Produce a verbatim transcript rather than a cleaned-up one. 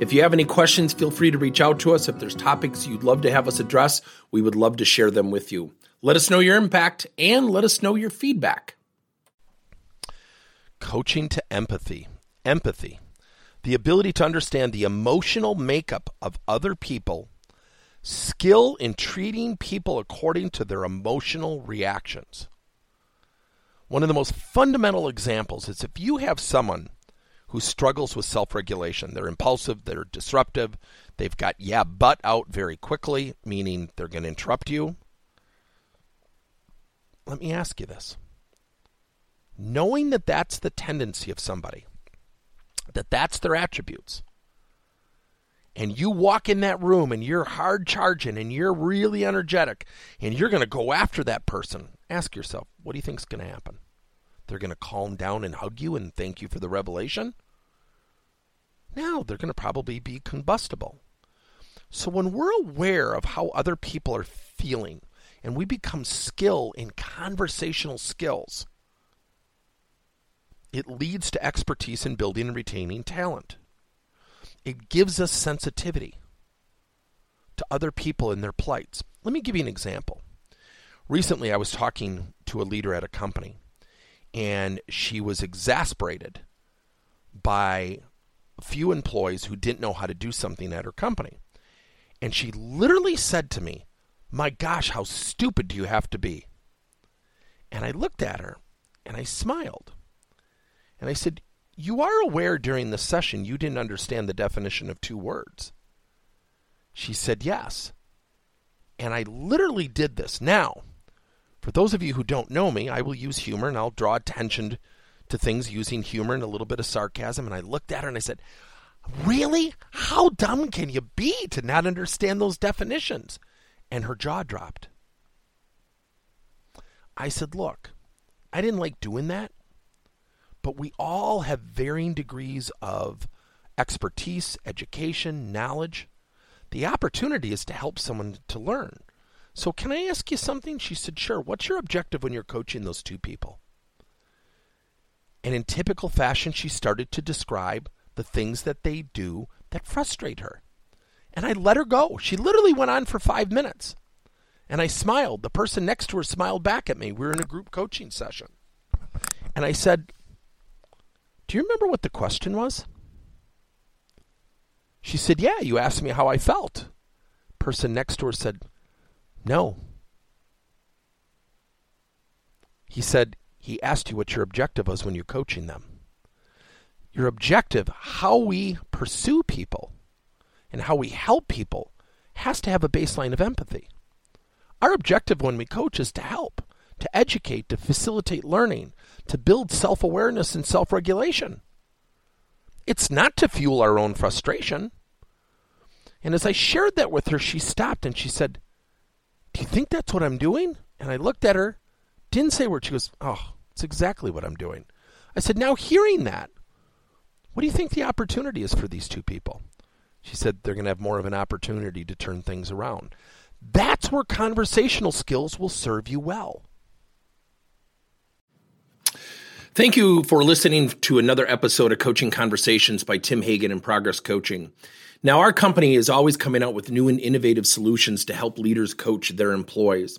If you have any questions, feel free to reach out to us. If there's topics you'd love to have us address, we would love to share them with you. Let us know your impact and let us know your feedback. Coaching to empathy. Empathy. The ability to understand the emotional makeup of other people, skill in treating people according to their emotional reactions. One of the most fundamental examples is if you have someone who struggles with self-regulation. They're impulsive, they're disruptive, they've got yeah, but out very quickly, meaning they're going to interrupt you. Let me ask you this. Knowing that that's the tendency of somebody, that that's their attributes, and you walk in that room and you're hard charging and you're really energetic and you're going to go after that person, ask yourself, what do you think is going to happen? They're going to calm down and hug you and thank you for the revelation? No, they're going to probably be combustible. So when we're aware of how other people are feeling and we become skilled in conversational skills, it leads to expertise in building and retaining talent. It gives us sensitivity to other people and their plights. Let me give you an example. Recently, I was talking to a leader at a company, and she was exasperated by a few employees who didn't know how to do something at her company. And she literally said to me, "My gosh, how stupid do you have to be?" And I looked at her and I smiled. And I said, "You are aware during the session you didn't understand the definition of two words." She said, "Yes." And I literally did this. Now, for those of you who don't know me, I will use humor and I'll draw attention to things using humor and a little bit of sarcasm. And I looked at her and I said, "Really? How dumb can you be to not understand those definitions?" And her jaw dropped. I said, "Look, I didn't like doing that, but we all have varying degrees of expertise, education, knowledge. The opportunity is to help someone to learn. So can I ask you something?" She said, "Sure. What's your objective when you're coaching those two people?" And in typical fashion, she started to describe the things that they do that frustrate her. And I let her go. She literally went on for five minutes. And I smiled. The person next to her smiled back at me. We were in a group coaching session. And I said, "Do you remember what the question was?" She said, "Yeah, you asked me how I felt." Person next to her said, "No." He said, "He asked you what your objective was when you're coaching them. Your objective, how we pursue people and how we help people, has to have a baseline of empathy. Our objective when we coach is to help, to educate, to facilitate learning, to build self-awareness and self-regulation. It's not to fuel our own frustration." And as I shared that with her, she stopped and she said, "Do you think that's what I'm doing?" And I looked at her, didn't say a word. She goes, "Oh, it's exactly what I'm doing." I said, "Now hearing that, what do you think the opportunity is for these two people?" She said, "They're going to have more of an opportunity to turn things around." That's where conversational skills will serve you well. Thank you for listening to another episode of Coaching Conversations by Tim Hagen and Progress Coaching. Now, our company is always coming out with new and innovative solutions to help leaders coach their employees.